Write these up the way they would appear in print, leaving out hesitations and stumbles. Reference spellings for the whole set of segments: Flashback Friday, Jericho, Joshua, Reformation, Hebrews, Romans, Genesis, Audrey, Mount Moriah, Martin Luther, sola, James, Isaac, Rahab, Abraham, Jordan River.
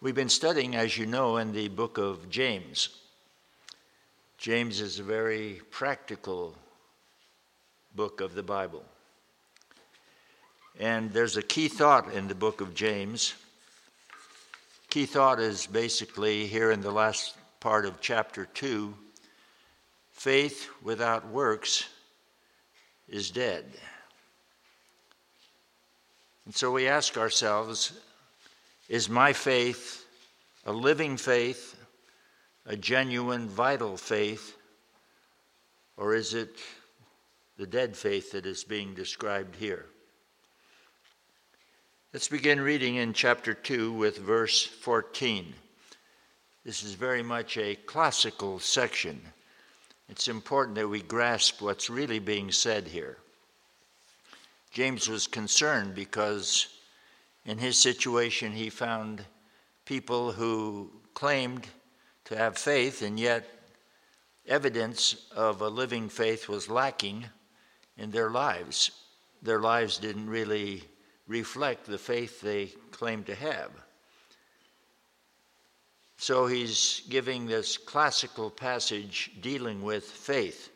We've been studying, as you know, in the book of James. James is a very practical book of the Bible. And there's a key thought in the book of James. Key thought is basically here in the last part of chapter 2, faith without works is dead. And so we ask ourselves, is my faith a living faith, a genuine, vital faith, or is it the dead faith that is being described here? Let's begin reading in chapter 2 with verse 14. This is very much a classical section. It's important that we grasp what's really being said here. James was concerned because in his situation, he found people who claimed to have faith, and yet evidence of a living faith was lacking in their lives. Their lives didn't really reflect the faith they claimed to have. So he's giving this classical passage dealing with faith.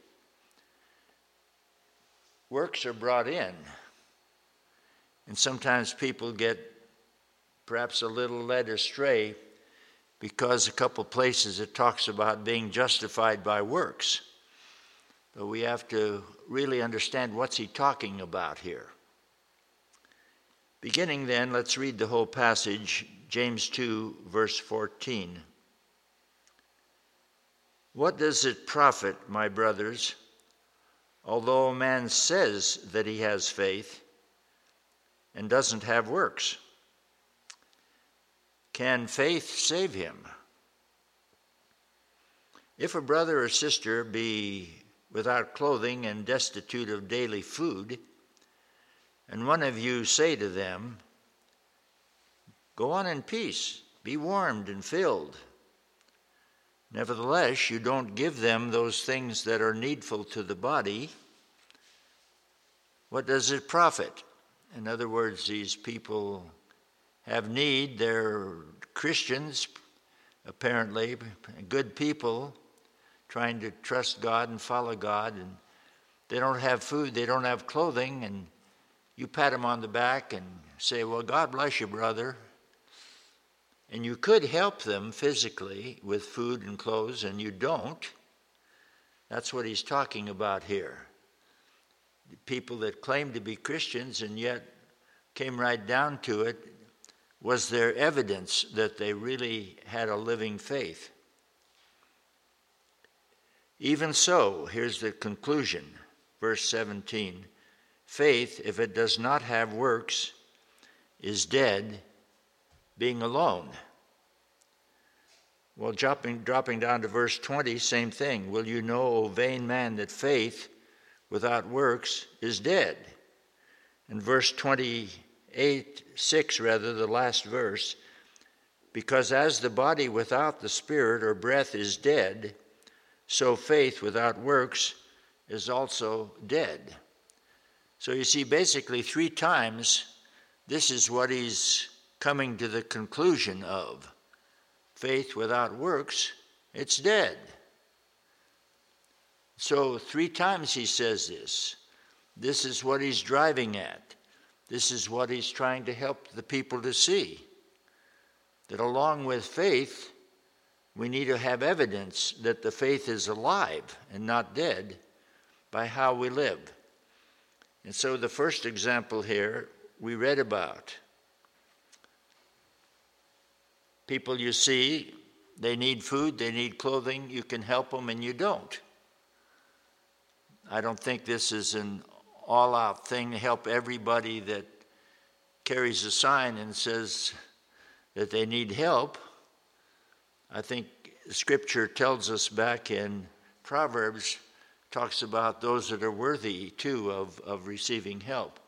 Works are brought in. And sometimes people get perhaps a little led astray because a couple places it talks about being justified by works. But we have to really understand what's he talking about here. Beginning then, let's read the whole passage, James 2, verse 14. What does it profit, my brothers, although a man says that he has faith, and doesn't have works? Can faith save him? If a brother or sister be without clothing and destitute of daily food, and one of you say to them, "Go on in peace, be warmed and filled," nevertheless, you don't give them those things that are needful to the body, what does it profit? In other words, these people have need. They're Christians, apparently, good people, trying to trust God and follow God. And they don't have food. They don't have clothing. And you pat them on the back and say, "Well, God bless you, brother." And you could help them physically with food and clothes, and you don't. That's what he's talking about here. People that claimed to be Christians and yet came right down to it, was their evidence that they really had a living faith. Even so, here's the conclusion, verse 17. Faith, if it does not have works, is dead, being alone. Well, dropping down to verse 20, same thing. Will you know, O vain man, that faith without works is dead. In verse 6, the last verse, because as the body without the spirit or breath is dead, so faith without works is also dead. So you see, basically 3 times, this is what he's coming to the conclusion of. Faith without works, it's dead. So 3 times he says this. This is what he's driving at. This is what he's trying to help the people to see. That along with faith, we need to have evidence that the faith is alive and not dead by how we live. And so the first example here we read about. People you see, they need food, they need clothing, you can help them and you don't. I don't think this is an all-out thing to help everybody that carries a sign and says that they need help. I think Scripture tells us back in Proverbs, talks about those that are worthy, too, of receiving help.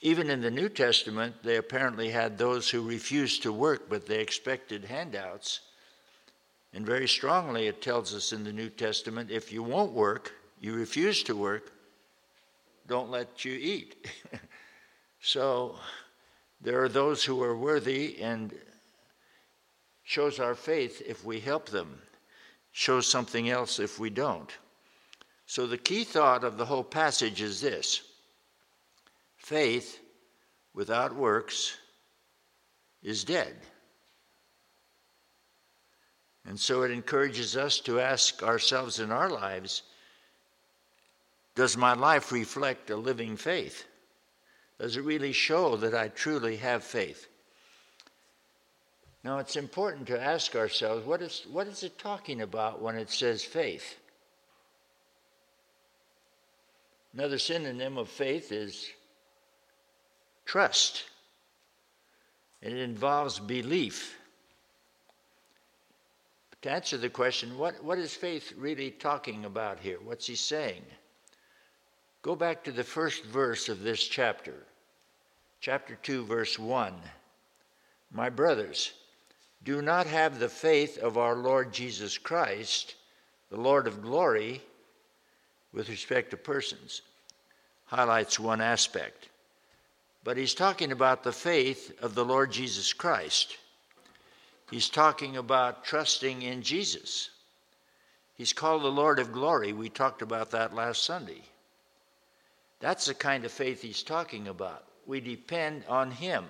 Even in the New Testament, they apparently had those who refused to work, but they expected handouts. And very strongly it tells us in the New Testament, if you won't work, you refuse to work, don't let you eat. So there are those who are worthy and shows our faith if we help them, shows something else if we don't. So the key thought of the whole passage is this: faith without works is dead. And so it encourages us to ask ourselves in our lives, does my life reflect a living faith? Does it really show that I truly have faith? Now, it's important to ask ourselves, what is it talking about when it says faith? Another synonym of faith is trust. And it involves belief. To answer the question, what is faith really talking about here? What's he saying? Go back to the first verse of this chapter. Chapter 2, verse 1. My brothers, do not have the faith of our Lord Jesus Christ, the Lord of glory, with respect to persons. Highlights one aspect. But he's talking about the faith of the Lord Jesus Christ. He's talking about trusting in Jesus. He's called the Lord of glory. We talked about that last Sunday. That's the kind of faith he's talking about. We depend on him.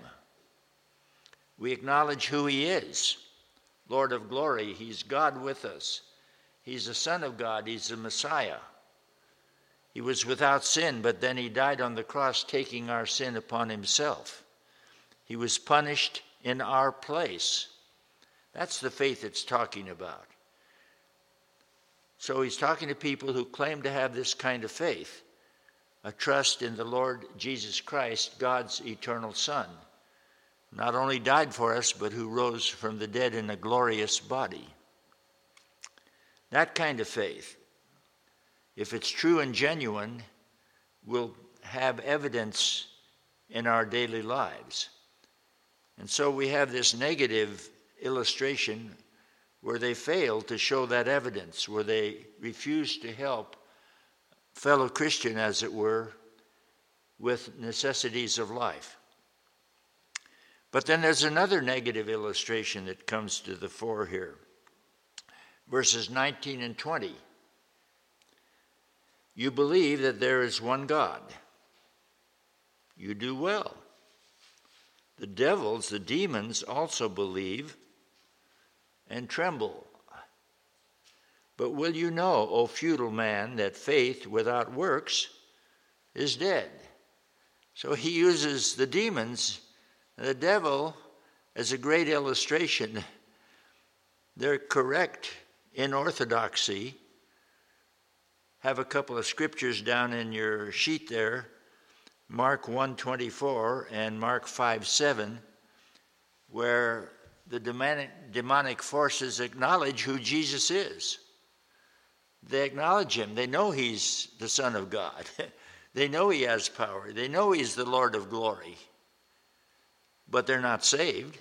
We acknowledge who he is, Lord of glory. He's God with us. He's the Son of God. He's the Messiah. He was without sin, but then he died on the cross, taking our sin upon himself. He was punished in our place. That's the faith it's talking about. So he's talking to people who claim to have this kind of faith, a trust in the Lord Jesus Christ, God's eternal Son, not only died for us, but who rose from the dead in a glorious body. That kind of faith, if it's true and genuine, will have evidence in our daily lives. And so we have this negative illustration where they fail to show that evidence, where they refuse to help fellow Christian, as it were, with necessities of life. But then there's another negative illustration that comes to the fore here. Verses 19 and 20. You believe that there is one God. You do well. The devils, the demons, also believe and tremble. But will you know, O futile man, that faith without works is dead? So he uses the demons, the devil, as a great illustration. They're correct in orthodoxy. Have a couple of scriptures down in your sheet there, Mark 1:24 and Mark 5:7, where the demonic forces acknowledge who Jesus is. They acknowledge him. They know he's the Son of God. They know he has power. They know he's the Lord of glory. But they're not saved.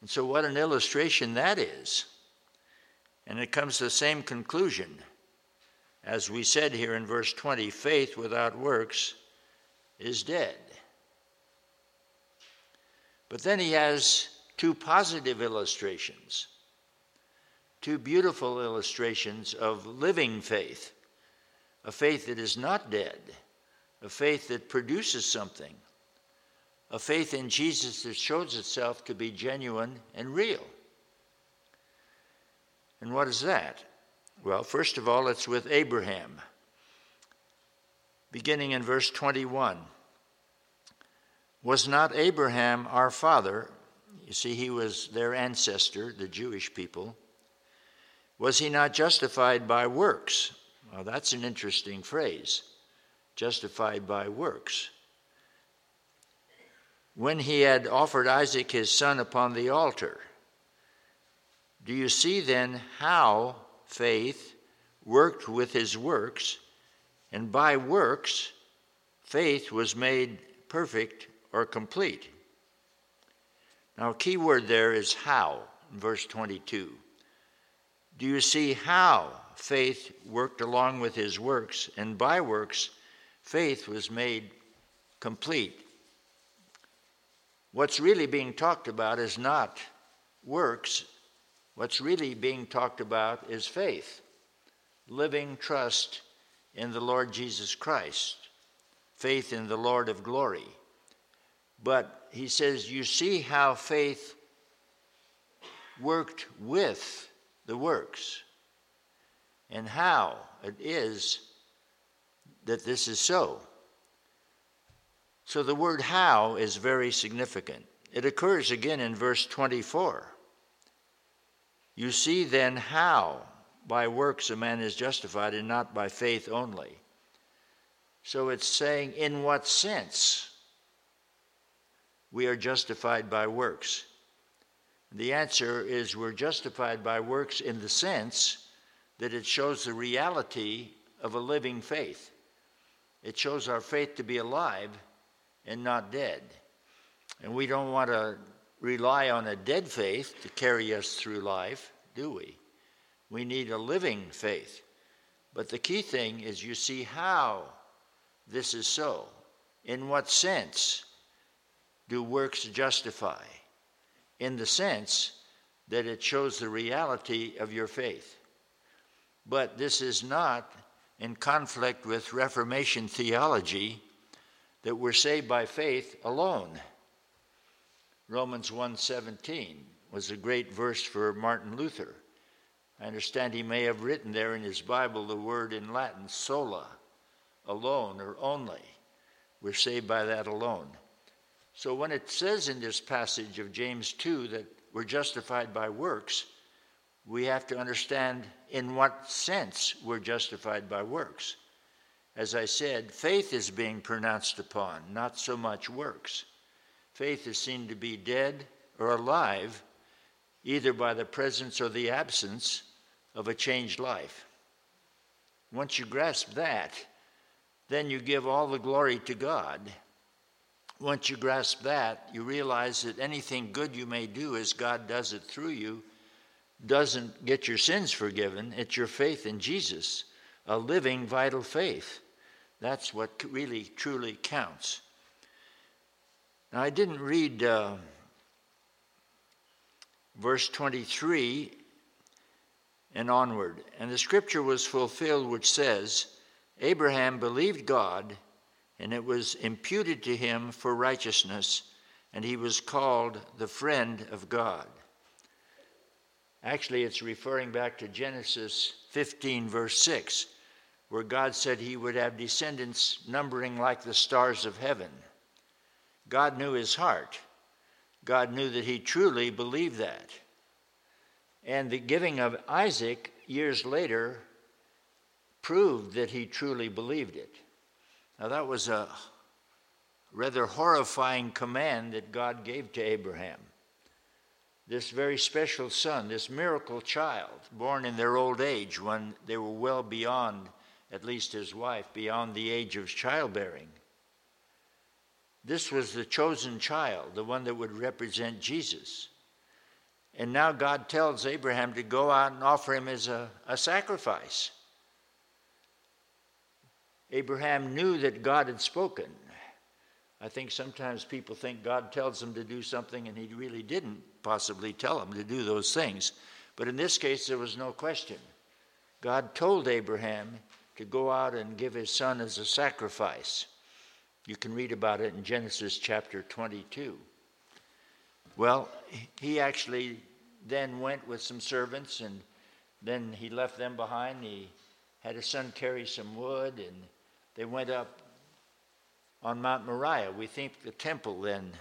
And so what an illustration that is. And it comes to the same conclusion. As we said here in verse 20, faith without works is dead. But then he has two positive illustrations, two beautiful illustrations of living faith, a faith that is not dead, a faith that produces something, a faith in Jesus that shows itself to be genuine and real. And what is that? Well, first of all, it's with Abraham, beginning in verse 21. Was not Abraham our father? You see, he was their ancestor, the Jewish people. Was he not justified by works? Well, that's an interesting phrase, justified by works. When he had offered Isaac his son upon the altar. Do you see then how faith worked with his works, and by works, faith was made perfect or complete? Now, a key word there is how, in verse 22. Do you see how faith worked along with his works, and by works, faith was made complete? What's really being talked about is not works, what's really being talked about is faith, living trust in the Lord Jesus Christ, faith in the Lord of glory. But he says, you see how faith worked with the works, and how it is that this is so. So the word how is very significant. It occurs again in verse 24. You see then how by works a man is justified and not by faith only. So it's saying in what sense we are justified by works. The answer is we're justified by works in the sense that it shows the reality of a living faith. It shows our faith to be alive and not dead. And we don't want to rely on a dead faith to carry us through life, do we? We need a living faith. But the key thing is you see how this is so. In what sense do works justify? In the sense that it shows the reality of your faith. But this is not in conflict with Reformation theology that we're saved by faith alone. Romans 1:17 was a great verse for Martin Luther. I understand he may have written there in his Bible the word in Latin, sola, alone or only. We're saved by that alone. So when it says in this passage of James 2 that we're justified by works, we have to understand in what sense we're justified by works. As I said, faith is being pronounced upon, not so much works. Faith is seen to be dead or alive, either by the presence or the absence of a changed life. Once you grasp that, then you give all the glory to God. Once you grasp that, you realize that anything good you may do as God does it through you doesn't get your sins forgiven. It's your faith in Jesus, a living, vital faith. That's what really, truly counts. Now, I didn't read verse 23 and onward. And the scripture was fulfilled, which says, Abraham believed God, and it was imputed to him for righteousness, and he was called the friend of God. Actually, it's referring back to Genesis 15, verse 6, where God said he would have descendants numbering like the stars of heaven. God knew his heart. God knew that he truly believed that. And the giving of Isaac years later proved that he truly believed it. Now, that was a rather horrifying command that God gave to Abraham. This very special son, this miracle child, born in their old age when they were well beyond, at least his wife, beyond the age of childbearing. This was the chosen child, the one that would represent Jesus. And now God tells Abraham to go out and offer him as a sacrifice. Abraham knew that God had spoken. I think sometimes people think God tells them to do something and he really didn't possibly tell them to do those things. But in this case, there was no question. God told Abraham to go out and give his son as a sacrifice. You can read about it in Genesis chapter 22. Well, he actually then went with some servants, and then he left them behind. He had his son carry some wood, and they went up on Mount Moriah. We think the temple then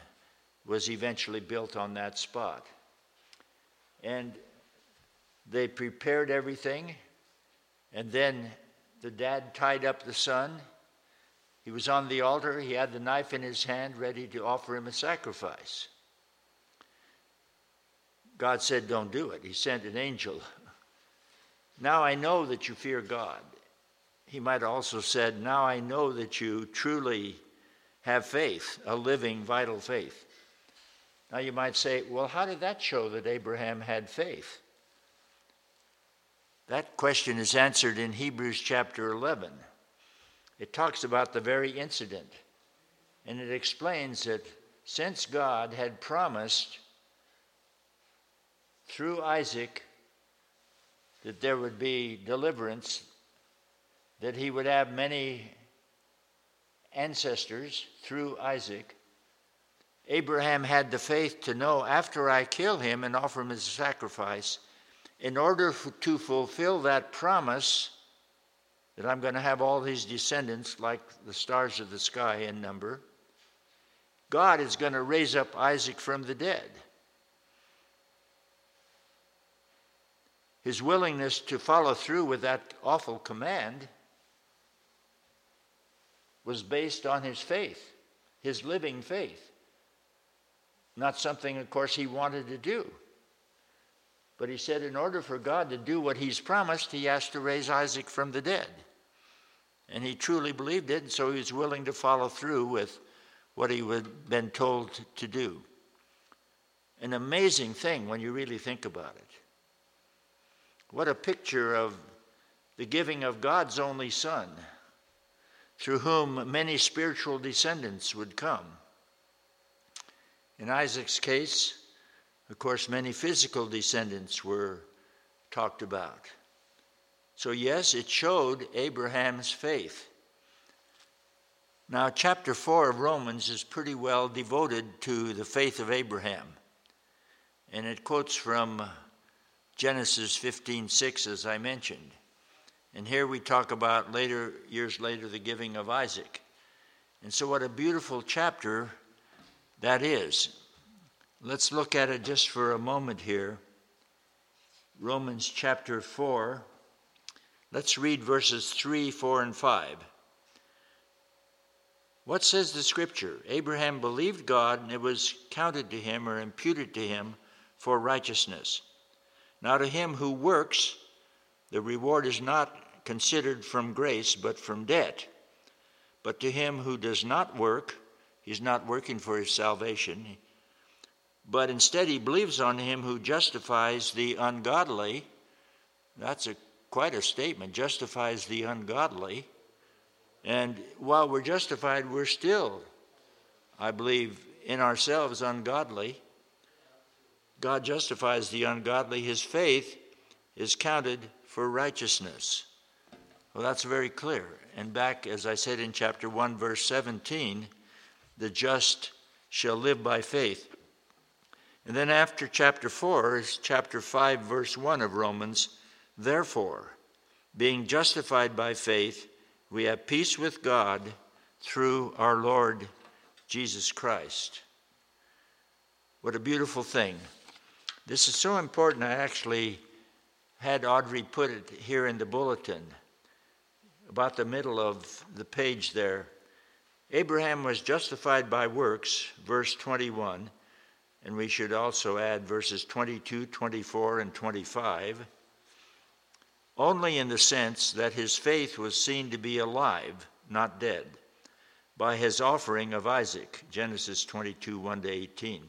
was eventually built on that spot. And they prepared everything, and then the dad tied up the son. He was on the altar. He had the knife in his hand ready to offer him a sacrifice. God said, don't do it. He sent an angel. Now I know that you fear God. He might also said, now I know that you truly have faith, a living, vital faith. Now you might say, well, how did that show that Abraham had faith? That question is answered in Hebrews chapter 11. It talks about the very incident, and it explains that since God had promised through Isaac that there would be deliverance, that he would have many ancestors through Isaac. Abraham had the faith to know, after I kill him and offer him as a sacrifice, in order to fulfill that promise that I'm going to have all these descendants like the stars of the sky in number, God is going to raise up Isaac from the dead. His willingness to follow through with that awful command was based on his faith, his living faith. Not something, of course, he wanted to do. But he said in order for God to do what he's promised, he has to raise Isaac from the dead. And he truly believed it, and so he was willing to follow through with what he had been told to do. An amazing thing when you really think about it. What a picture of the giving of God's only Son, through whom many spiritual descendants would come. In Isaac's case, of course, many physical descendants were talked about. So yes, it showed Abraham's faith. Now, chapter 4 of Romans is pretty well devoted to the faith of Abraham. And it quotes from Genesis 15:6, as I mentioned. And here we talk about years later, the giving of Isaac. And so what a beautiful chapter that is. Let's look at it just for a moment here. Romans chapter 4. Let's read verses 3, 4, and 5. What says the Scripture? Abraham believed God, and it was counted to him or imputed to him for righteousness. Now to him who works, the reward is not considered from grace, but from debt. But to him who does not work, he's not working for his salvation, but instead he believes on him who justifies the ungodly. That's quite a statement, justifies the ungodly. And while we're justified, we're still, I believe, in ourselves ungodly. God justifies the ungodly. His faith is counted for righteousness. Well, that's very clear. And back, as I said in chapter 1, verse 17, the just shall live by faith. And then after chapter 4 is chapter 5, verse 1 of Romans. Therefore, being justified by faith, we have peace with God through our Lord Jesus Christ. What a beautiful thing. This is so important. I actually had Audrey put it here in the bulletin, about the middle of the page there. Abraham was justified by works, verse 21, and we should also add verses 22, 24, and 25, only in the sense that his faith was seen to be alive, not dead, by his offering of Isaac, Genesis 22, 1 to 18.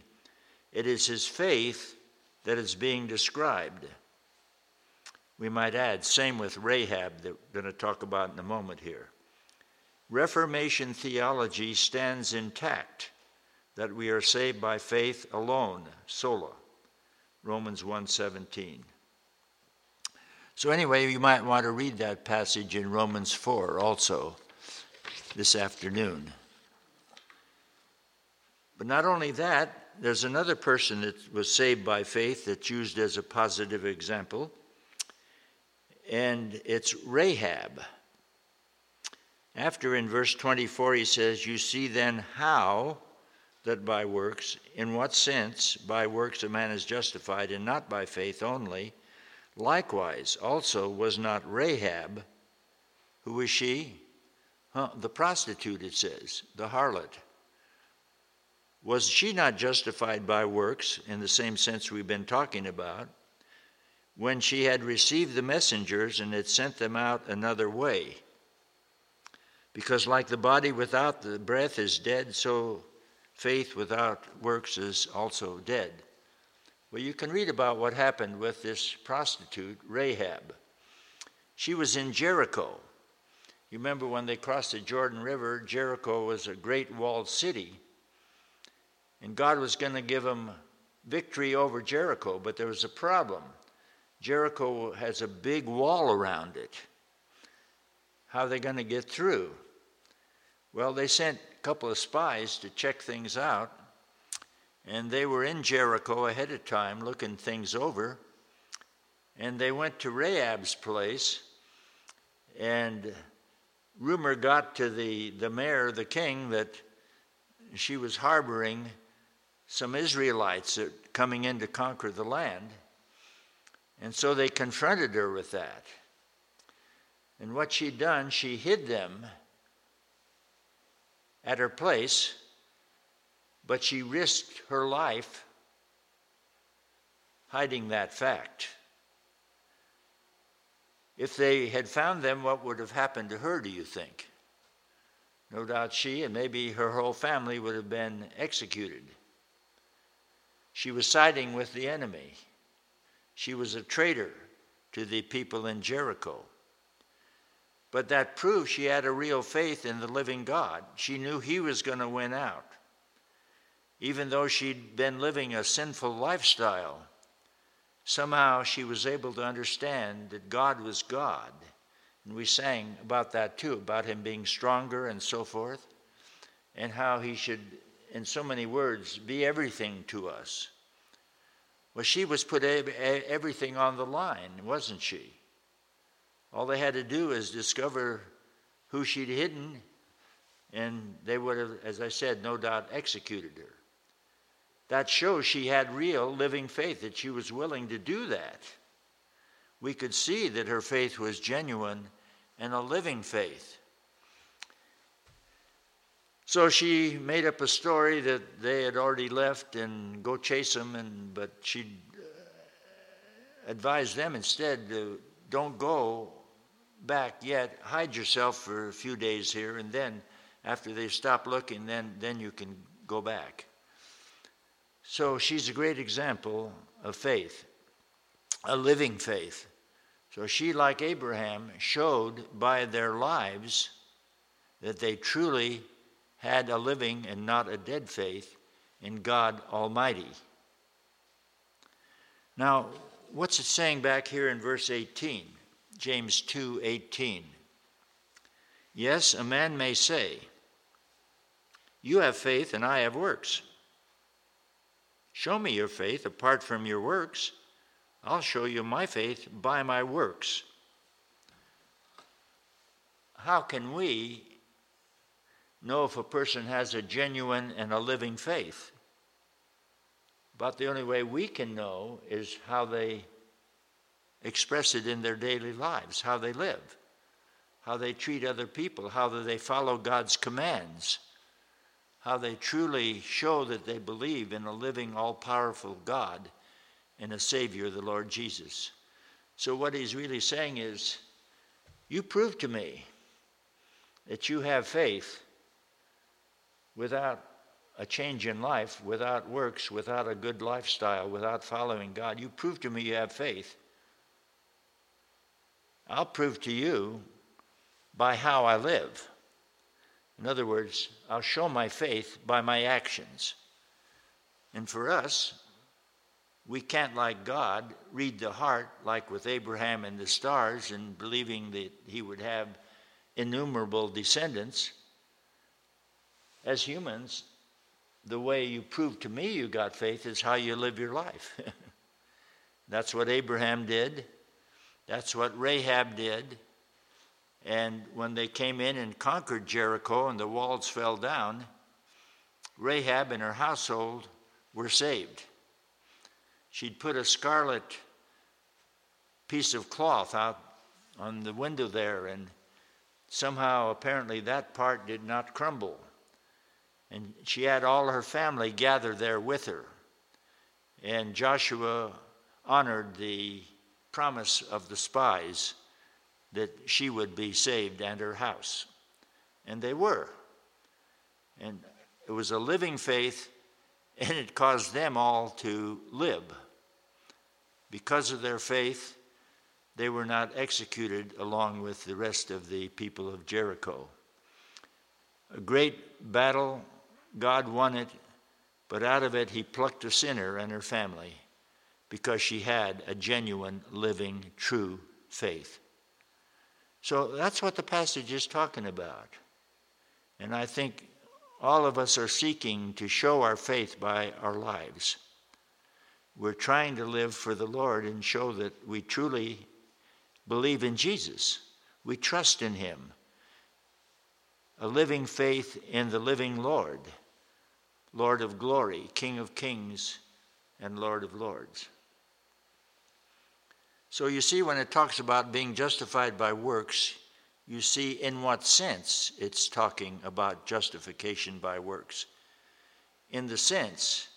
It is his faith that is being described. We might add, same with Rahab that we're going to talk about in a moment here. Reformation theology stands intact, that we are saved by faith alone, sola, Romans 1:17. So anyway, you might want to read that passage in Romans 4 also this afternoon. But not only that, there's another person that was saved by faith that's used as a positive example, and it's Rahab. After in verse 24 he says, you see then how that by works, in what sense by works a man is justified and not by faith only. Likewise also was not Rahab, who was she? The prostitute, it says, the harlot. Was she not justified by works in the same sense we've been talking about, when she had received the messengers and had sent them out another way? Because like the body without the breath is dead, so faith without works is also dead. Well, you can read about what happened with this prostitute, Rahab. She was in Jericho. You remember when they crossed the Jordan River, Jericho was a great walled city, and God was going to give them victory over Jericho, but there was a problem. Jericho has a big wall around it. How are they going to get through? Well, they sent a couple of spies to check things out, and they were in Jericho ahead of time looking things over, and they went to Rahab's place, and rumor got to the mayor, the king, that she was harboring some Israelites coming in to conquer the land. And so they confronted her with that. And what she done, she hid them at her place, but she risked her life hiding that fact. If they had found them, what would have happened to her, do you think? No doubt she and maybe her whole family would have been executed. She was siding with the enemy. She was a traitor to the people in Jericho. But that proved she had a real faith in the living God. She knew he was going to win out. Even though she'd been living a sinful lifestyle, somehow she was able to understand that God was God. And we sang about that too, about him being stronger and so forth, and how he should, in so many words, be everything to us. Well, she was put everything on the line, wasn't she? All they had to do is discover who she'd hidden, and they would have, as I said, no doubt executed her. That shows she had real living faith, that she was willing to do that. We could see that her faith was genuine and a living faith. So she made up a story that they had already left and go chase them, but she advised them instead, don't go back yet. Hide yourself for a few days here, and then after they stop looking, then you can go back. So she's a great example of faith, a living faith. So she, like Abraham, showed by their lives that they truly had a living and not a dead faith in God Almighty. Now, what's it saying back here in verse 18? James 2:18. Yes, a man may say, you have faith and I have works. Show me your faith apart from your works. I'll show you my faith by my works. How can we know if a person has a genuine and a living faith? But the only way we can know is how they express it in their daily lives, how they live, how they treat other people, how they follow God's commands, how they truly show that they believe in a living, all-powerful God and a Savior, the Lord Jesus. So what he's really saying is, you prove to me that you have faith without a change in life, without works, without a good lifestyle, without following God. You prove to me you have faith. I'll prove to you by how I live. In other words, I'll show my faith by my actions. And for us, we can't, like God, read the heart, like with Abraham and the stars and believing that he would have innumerable descendants. As humans, the way you prove to me you got faith is how you live your life. That's what Abraham did. That's what Rahab did. And when they came in and conquered Jericho and the walls fell down, Rahab and her household were saved. She'd put a scarlet piece of cloth out on the window there, and somehow apparently that part did not crumble. And she had all her family gathered there with her. And Joshua honored the promise of the spies that she would be saved and her house. And they were. And it was a living faith, and it caused them all to live. Because of their faith, they were not executed along with the rest of the people of Jericho. A great battle, God won it, But out of it, he plucked a sinner and her family because she had a genuine, living, true faith. So that's what the passage is talking about. And I think all of us are seeking to show our faith by our lives. We're trying to live for the Lord and show that we truly believe in Jesus. We trust in him. A living faith in the living Lord, Lord of glory, King of kings, and Lord of lords. So you see, when it talks about being justified by works, you see in what sense it's talking about justification by works. In the sense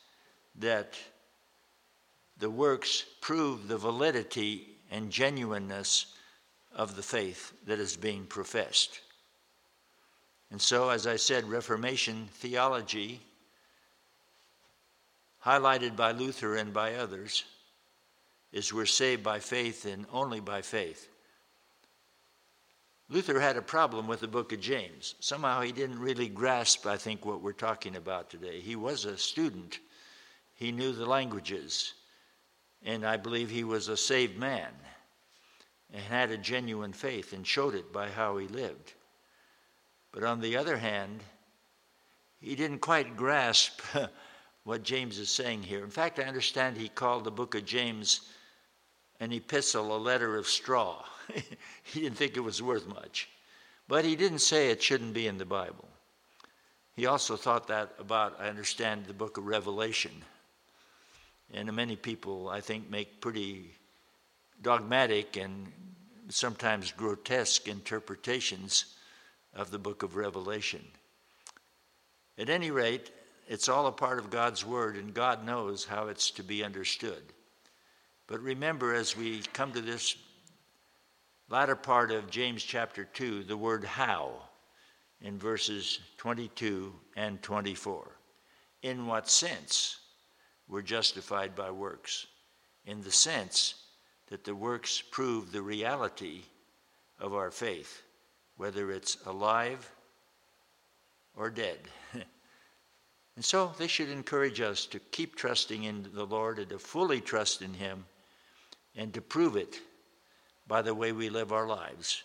that the works prove the validity and genuineness of the faith that is being professed. And so, as I said, Reformation theology, highlighted by Luther and by others, is we're saved by faith and only by faith. Luther had a problem with the book of James. Somehow he didn't really grasp, I think, what we're talking about today. He was a student. He knew the languages. And I believe he was a saved man and had a genuine faith and showed it by how he lived. But on the other hand, he didn't quite grasp what James is saying here. In fact, I understand he called the book of James an epistle, a letter of straw. He didn't think it was worth much. But he didn't say it shouldn't be in the Bible. He also thought that about, I understand, the book of Revelation. And many people, I think, make pretty dogmatic and sometimes grotesque interpretations of the book of Revelation. At any rate, it's all a part of God's word, and God knows how it's to be understood. But remember, as we come to this latter part of James chapter 2, the word how in verses 22 and 24. In what sense we're justified by works? In the sense that the works prove the reality of our faith, whether it's alive or dead. And so they should encourage us to keep trusting in the Lord and to fully trust in him and to prove it by the way we live our lives,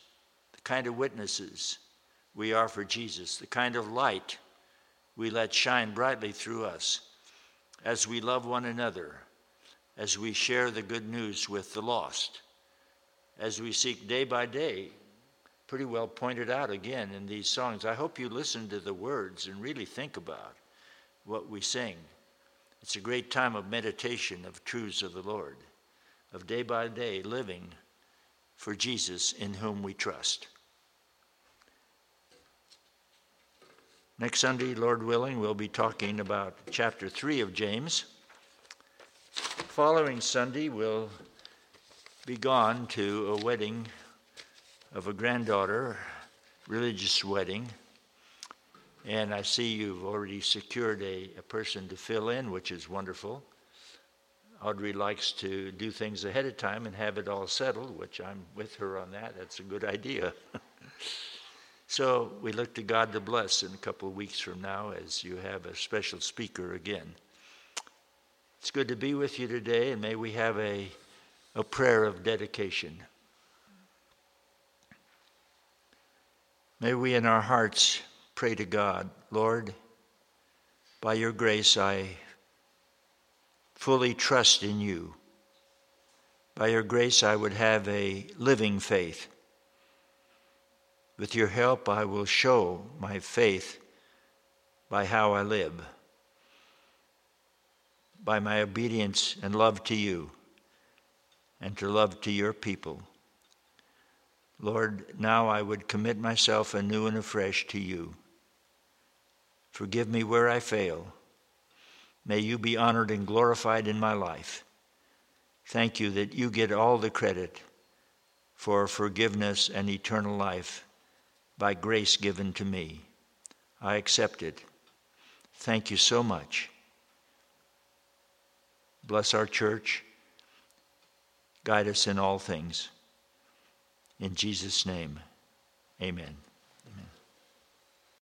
the kind of witnesses we are for Jesus, the kind of light we let shine brightly through us as we love one another, as we share the good news with the lost, as we seek day by day, pretty well pointed out again in these songs. I hope you listen to the words and really think about what we sing. It's a great time of meditation of truths of the Lord, of day by day living for Jesus in whom we trust. Next Sunday, Lord willing, we'll be talking about chapter 3 of James. Following Sunday, we'll be gone to a wedding of a granddaughter, religious wedding. And I see you've already secured a person to fill in, which is wonderful. Audrey likes to do things ahead of time and have it all settled, which I'm with her on that. That's a good idea. So we look to God to bless in a couple of weeks from now as you have a special speaker again. It's good to be with you today, and may we have a prayer of dedication. May we in our hearts pray to God, Lord, by your grace I fully trust in you. By your grace, I would have a living faith. With your help, I will show my faith by how I live, by my obedience and love to you, and to love to your people. Lord, now I would commit myself anew and afresh to you. Forgive me where I fail. May you be honored and glorified in my life. Thank you that you get all the credit for forgiveness and eternal life by grace given to me. I accept it. Thank you so much. Bless our church. Guide us in all things. In Jesus' name, amen.